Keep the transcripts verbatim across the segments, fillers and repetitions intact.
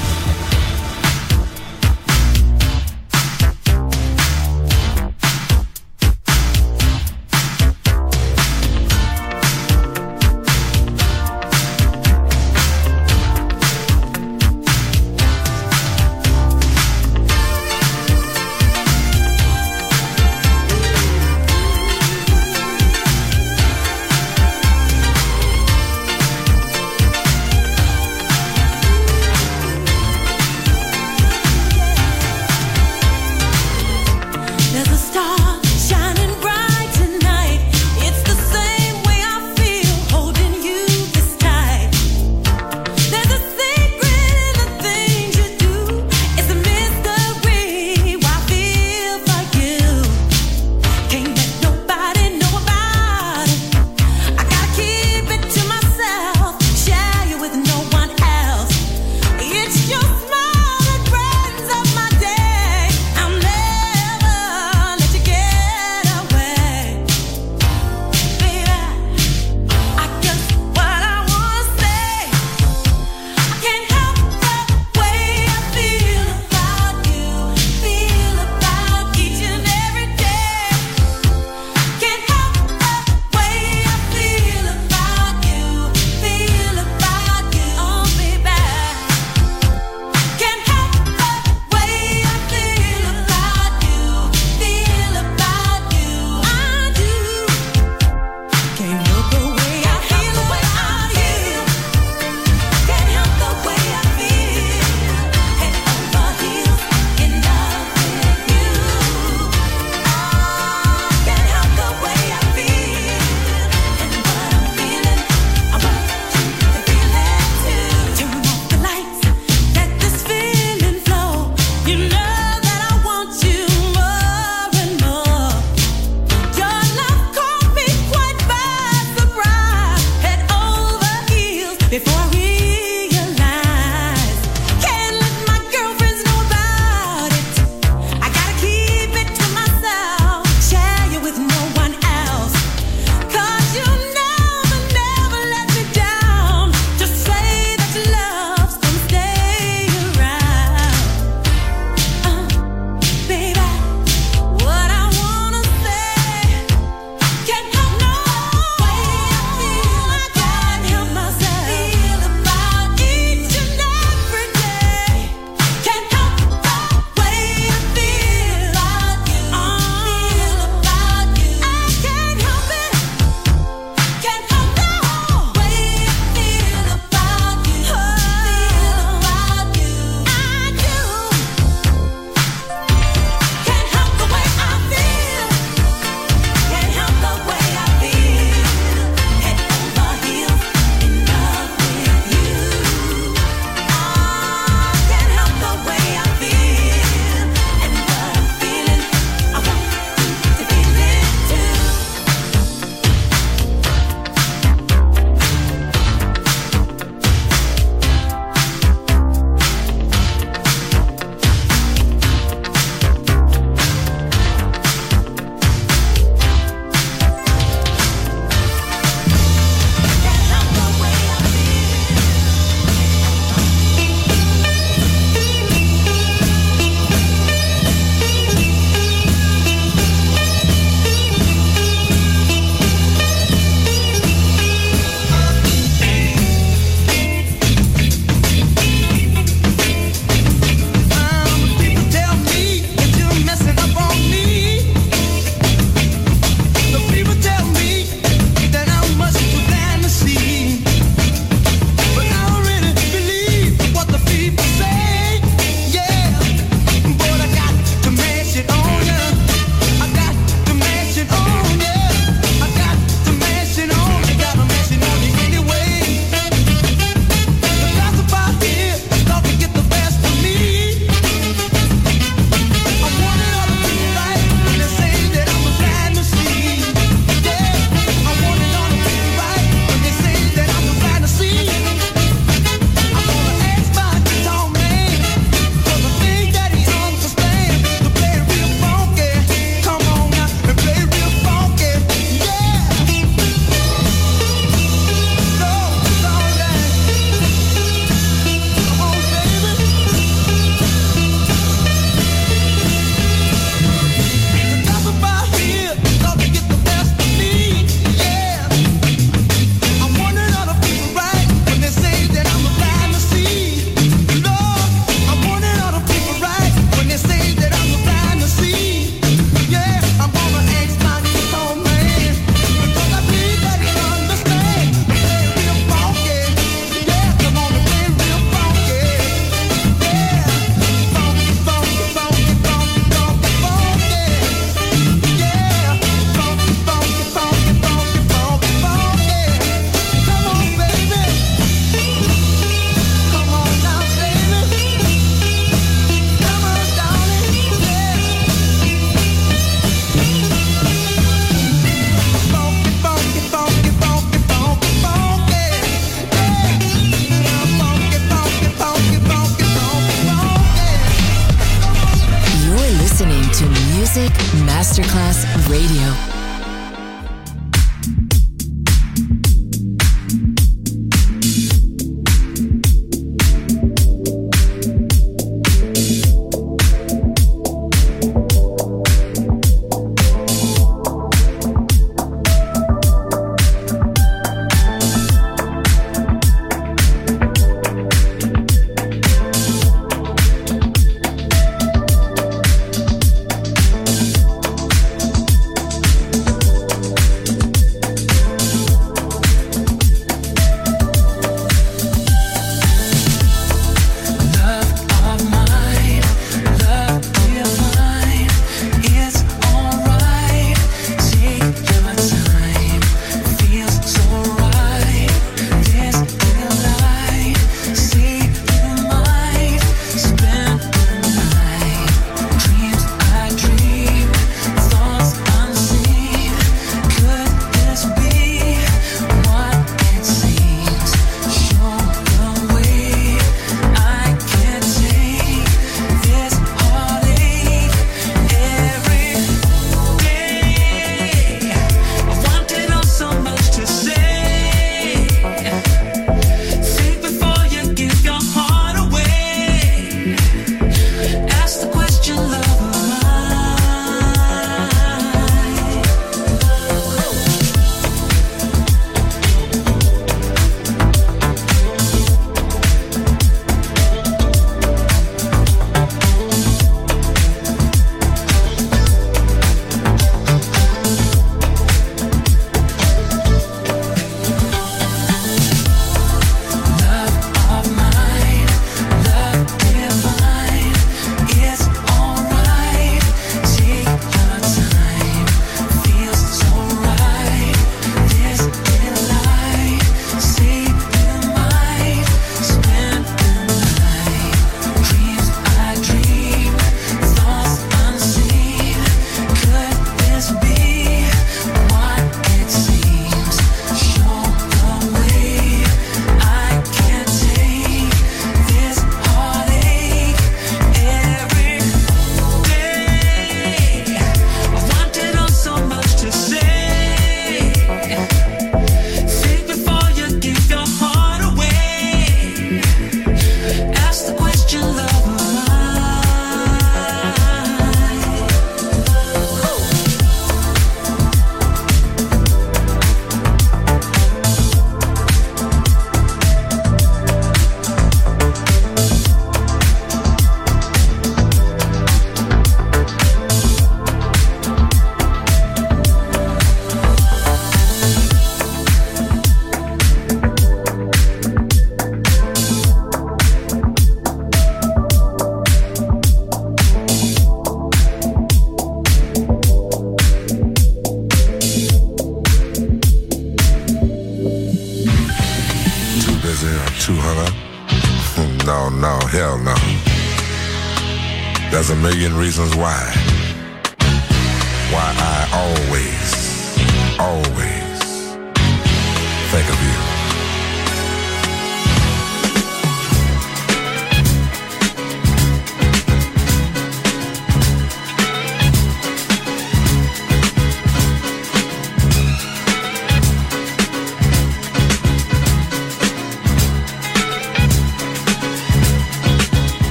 Music Masterclass Radio.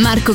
Marco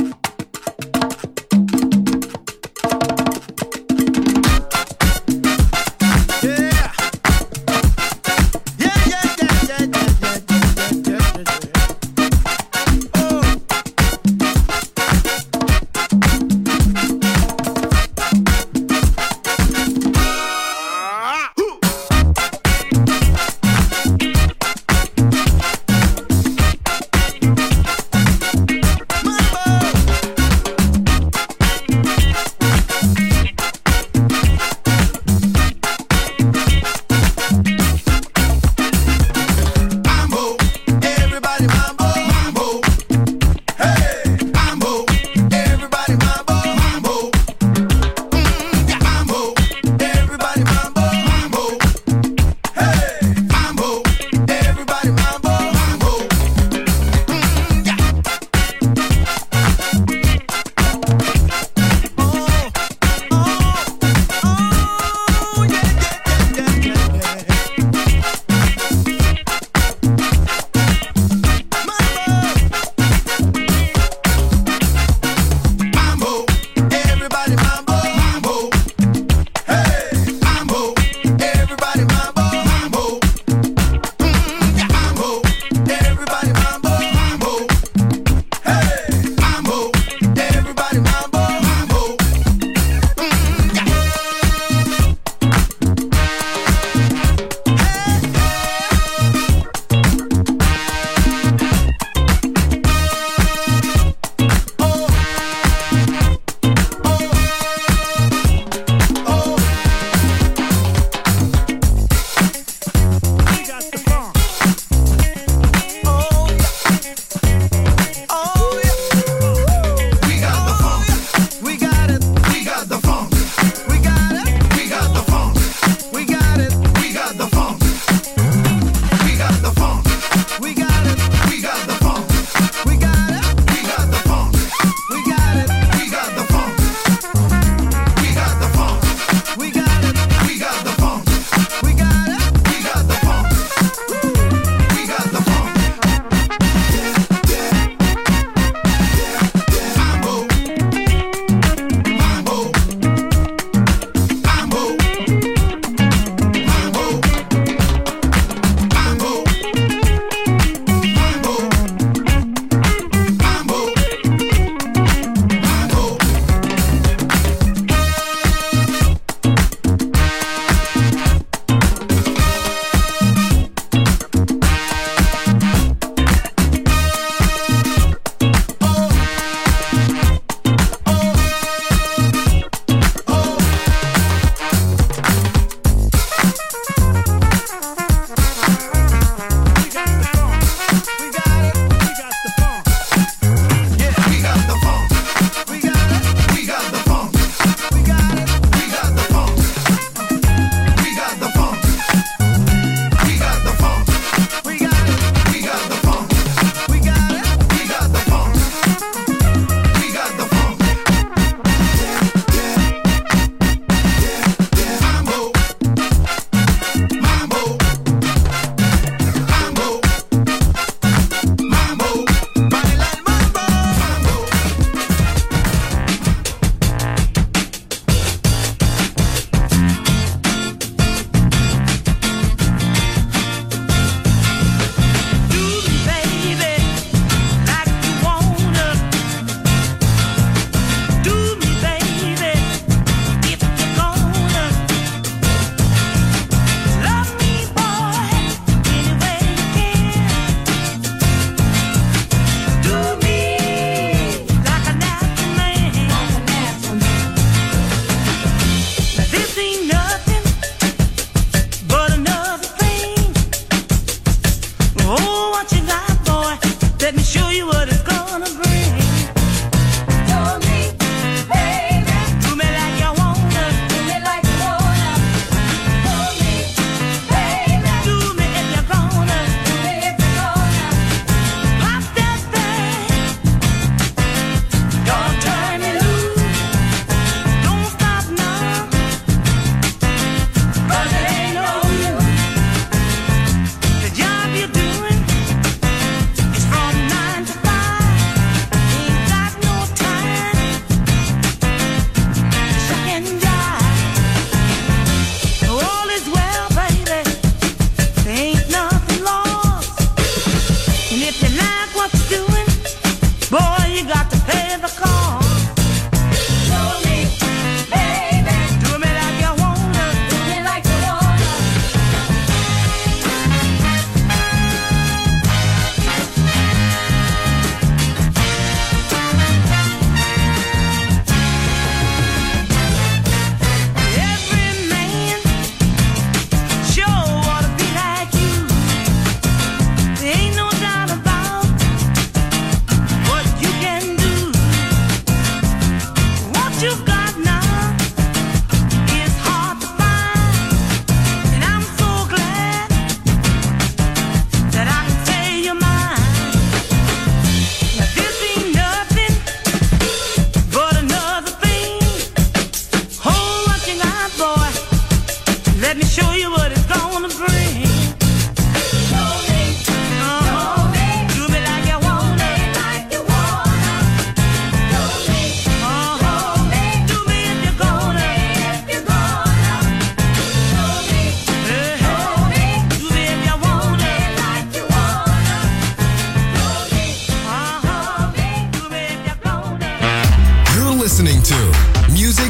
Oh!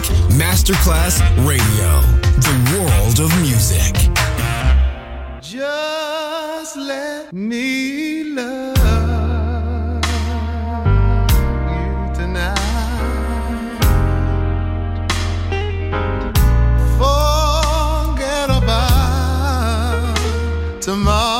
Music Masterclass Radio, the world of music. Just let me love you tonight. Forget about tomorrow.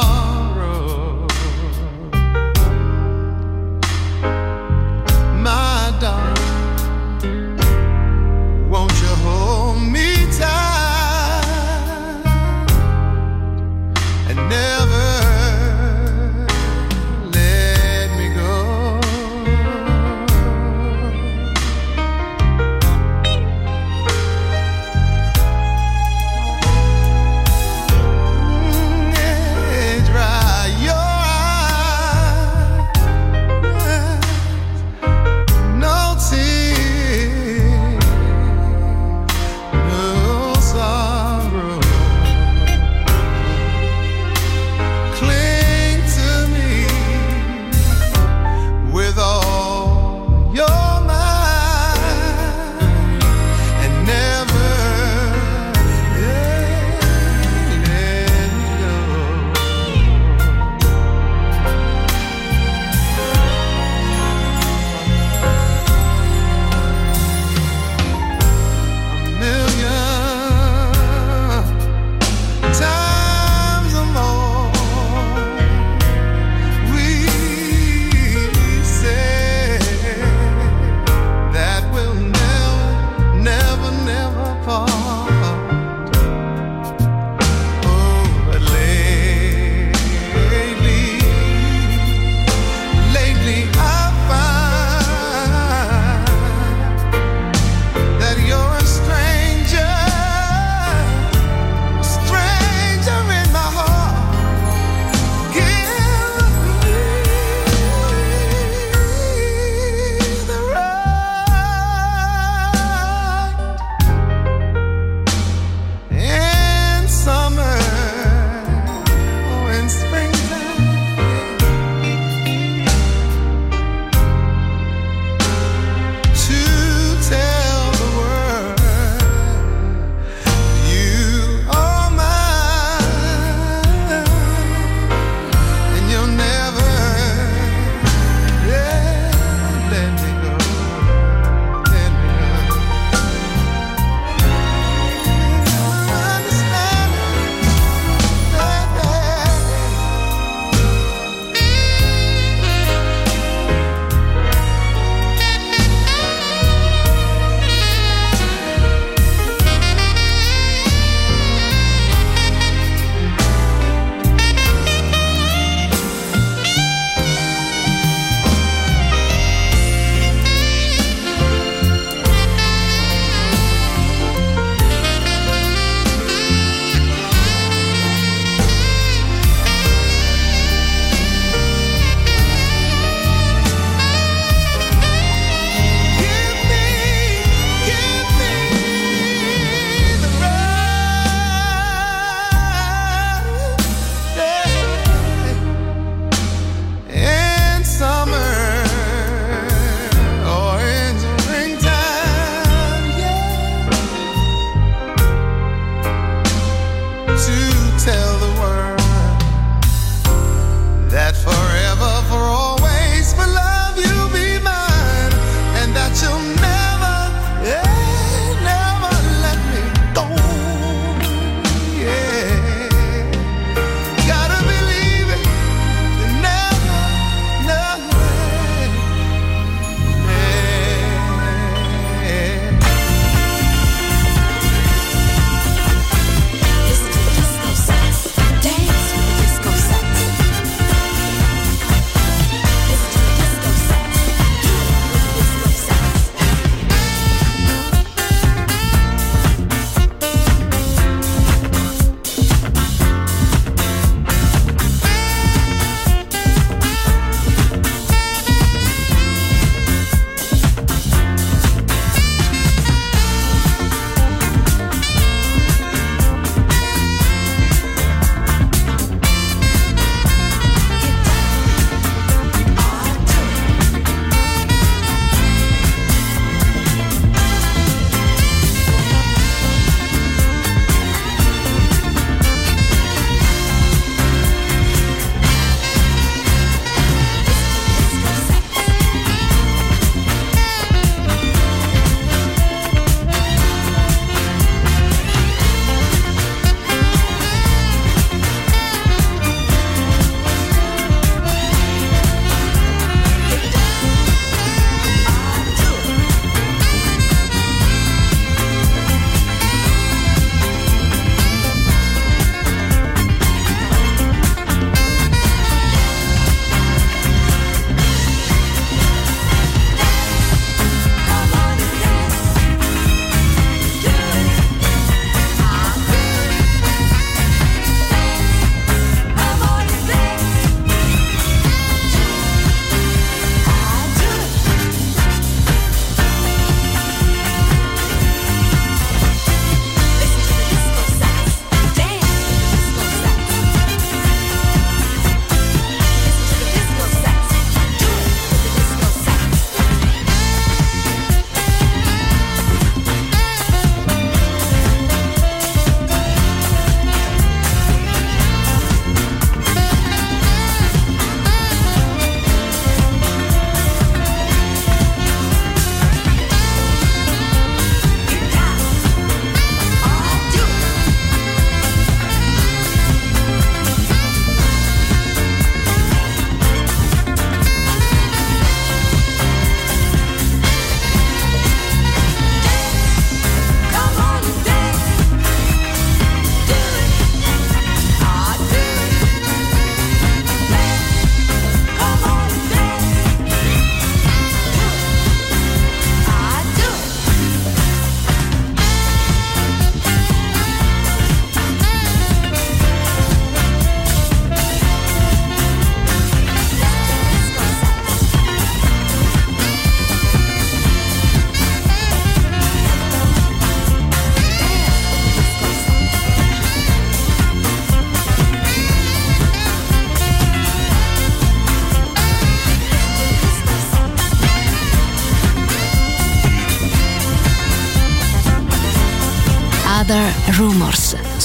Other Rumors.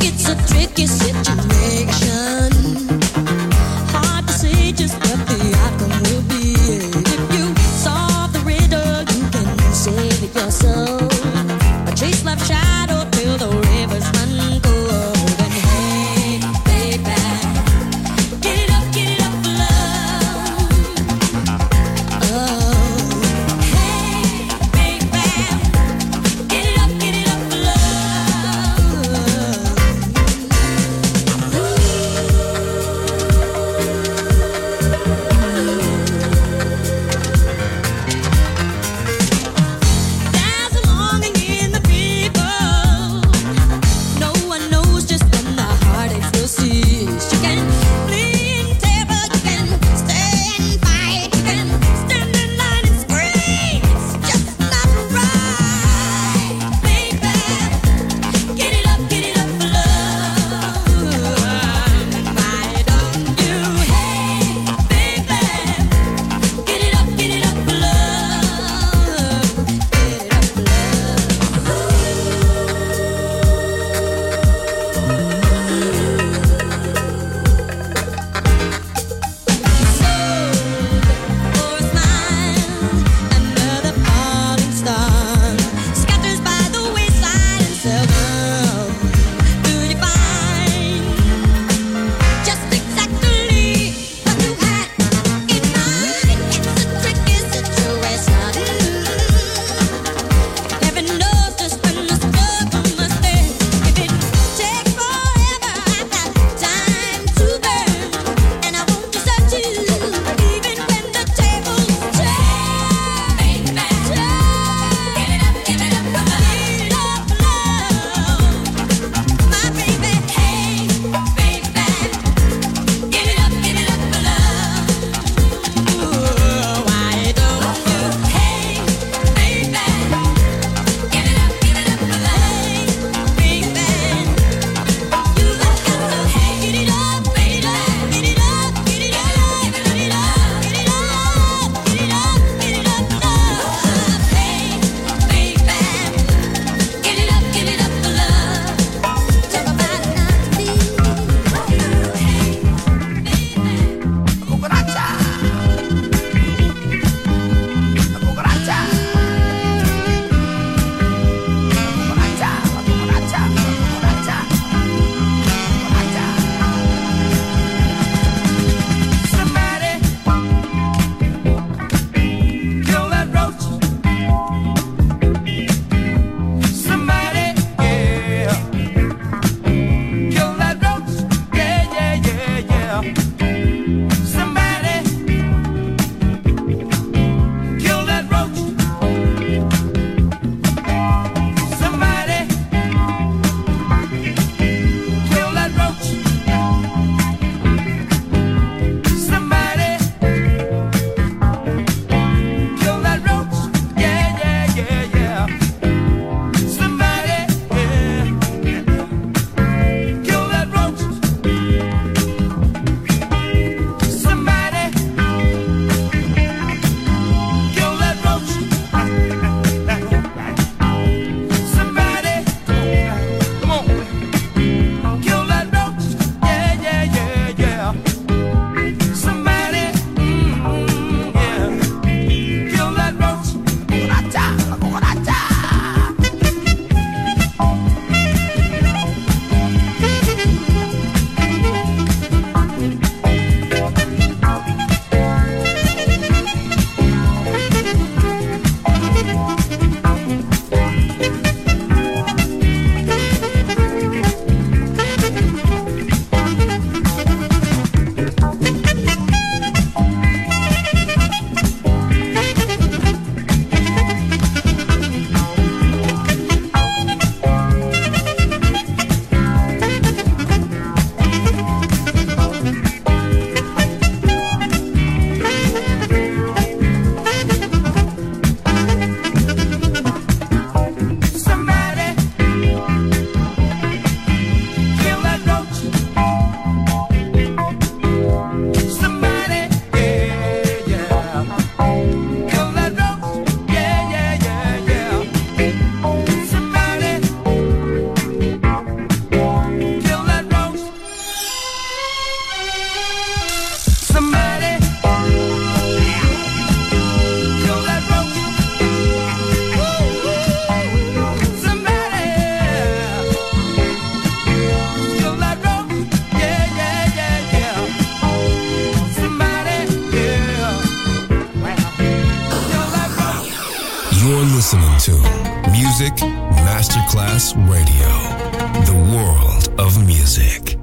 It's a tricky situation. Hard to say just what the outcome will be. If you solve the riddle, you can save it yourself. A chase left shadow till the rivers run cold. listening to Music Masterclass Radio, the world of music.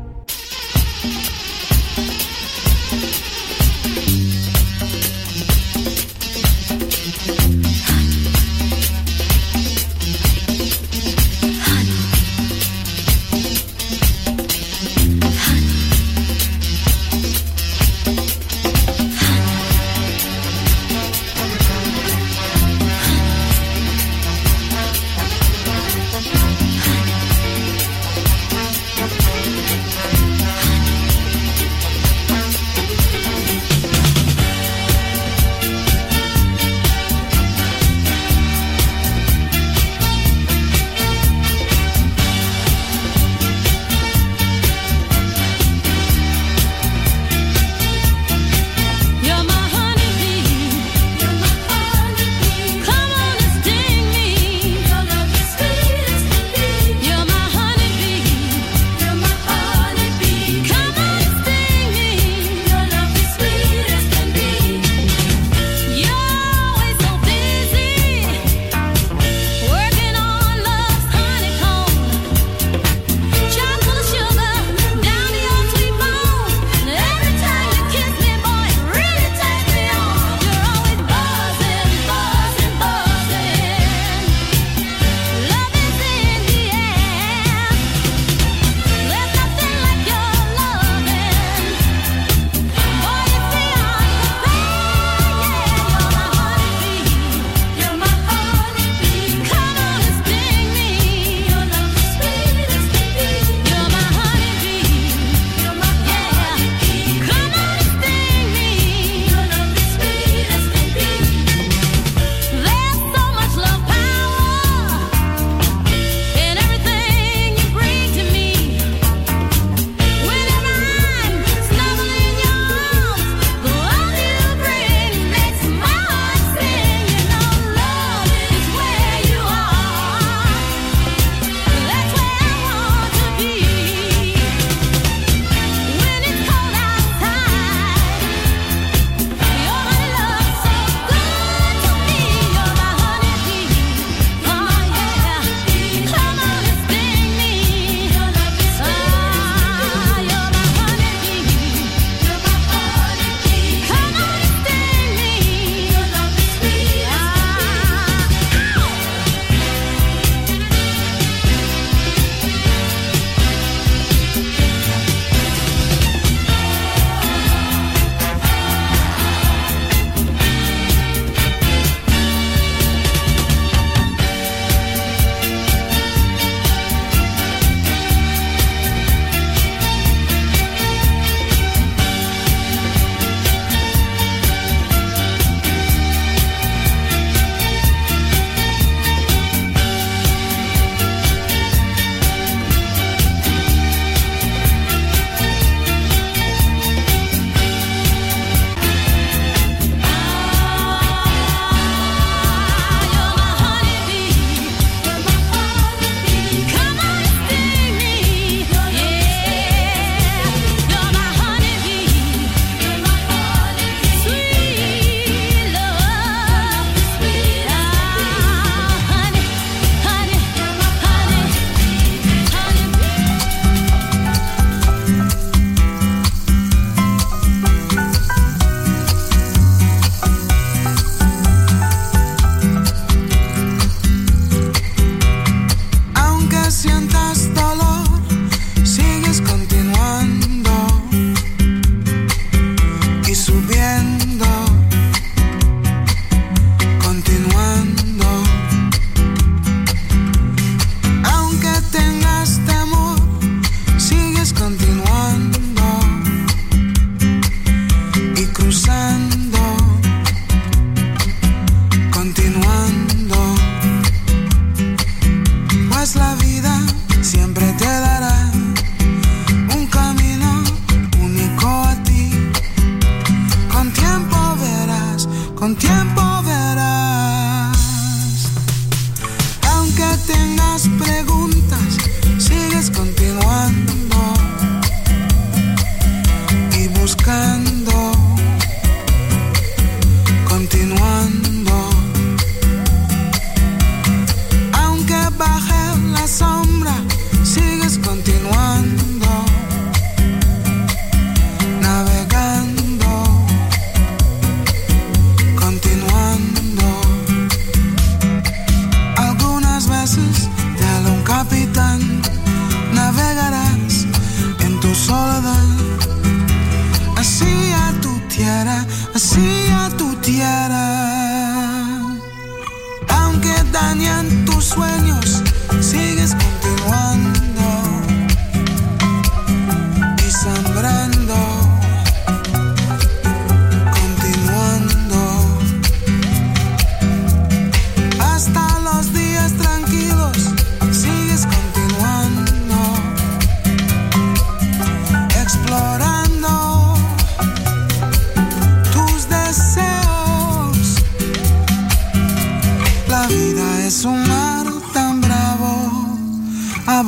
Continuando,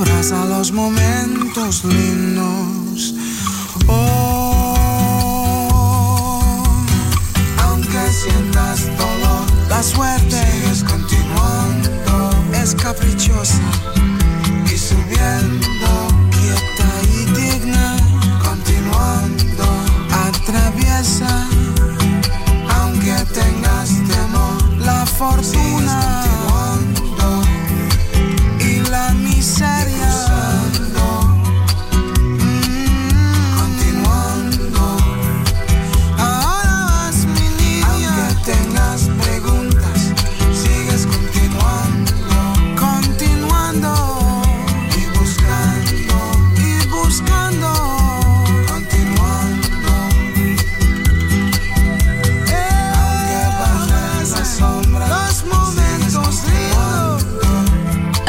abraza los momentos lindos. Oh, aunque sientas dolor, la suerte sigues continuando, es caprichosa y subiendo, quieta y digna, continuando, atraviesa, aunque tengas temor, la fortuna.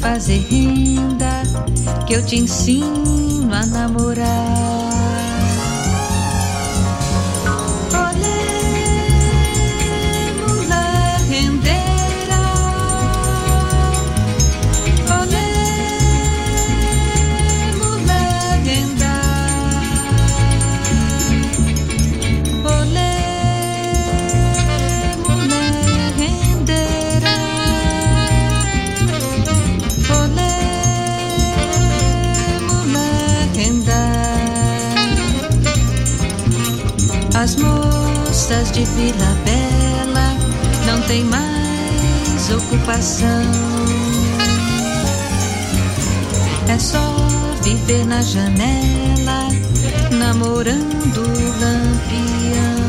Fazer renda, que eu te ensino a namorar. Olê, mulher rendeira, olê, mulher renda, olê, mulher rendeira. As moças de Vila Bela não tem mais ocupação. É só viver na janela, namorando o lampião.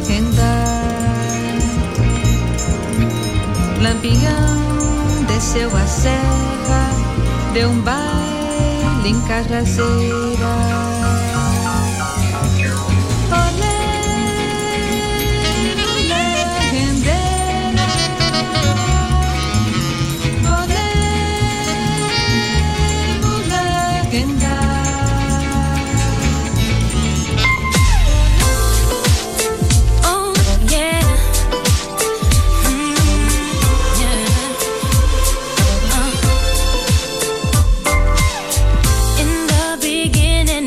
In the beginning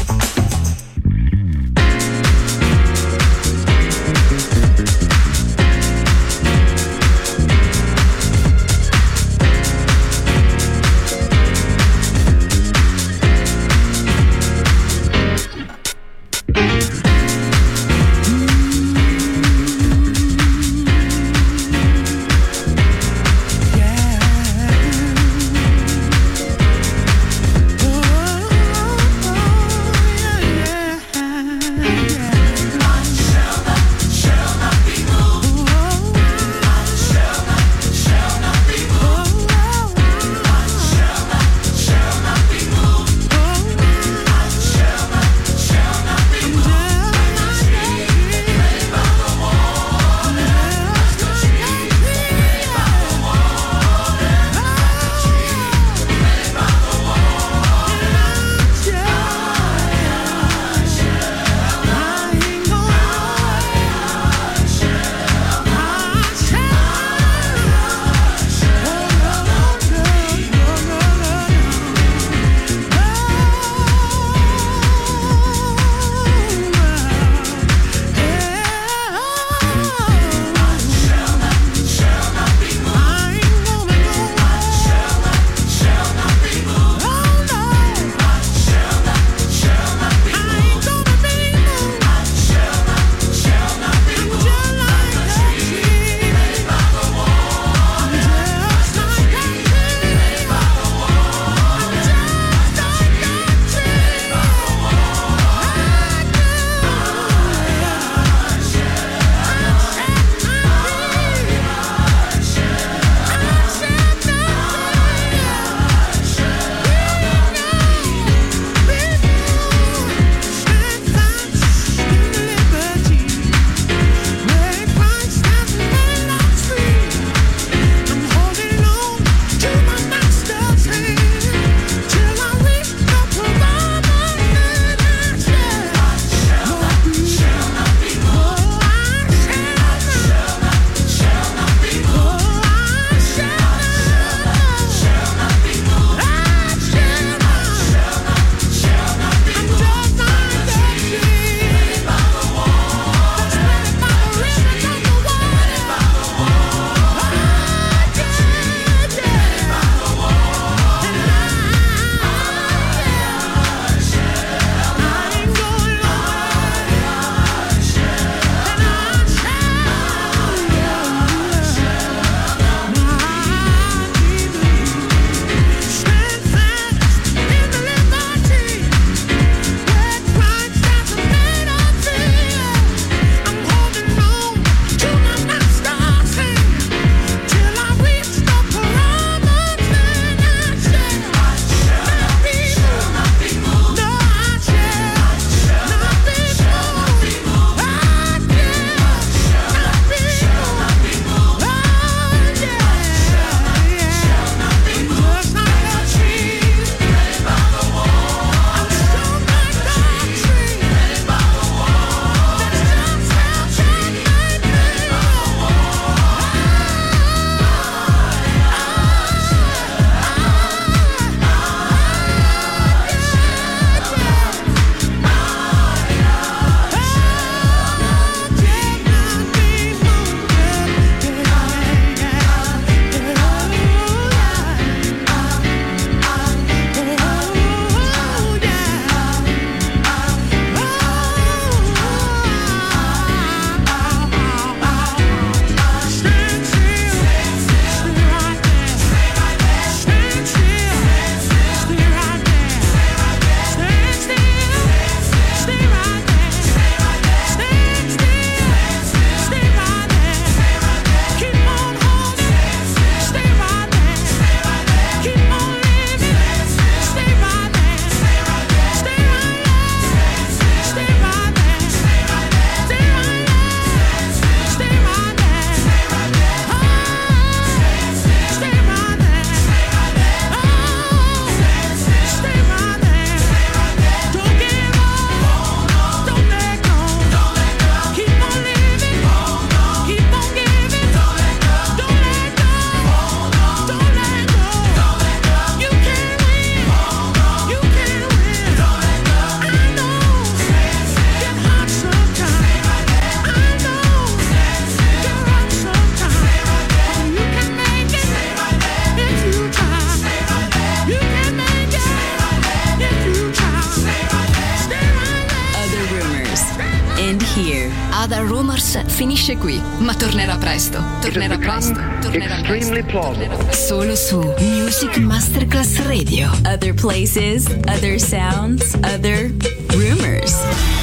Other Rumors finisce qui, ma tornerà presto. Tornerà presto. Tornerà presto. Solo su Music Masterclass Radio. Other places, other sounds, other rumors.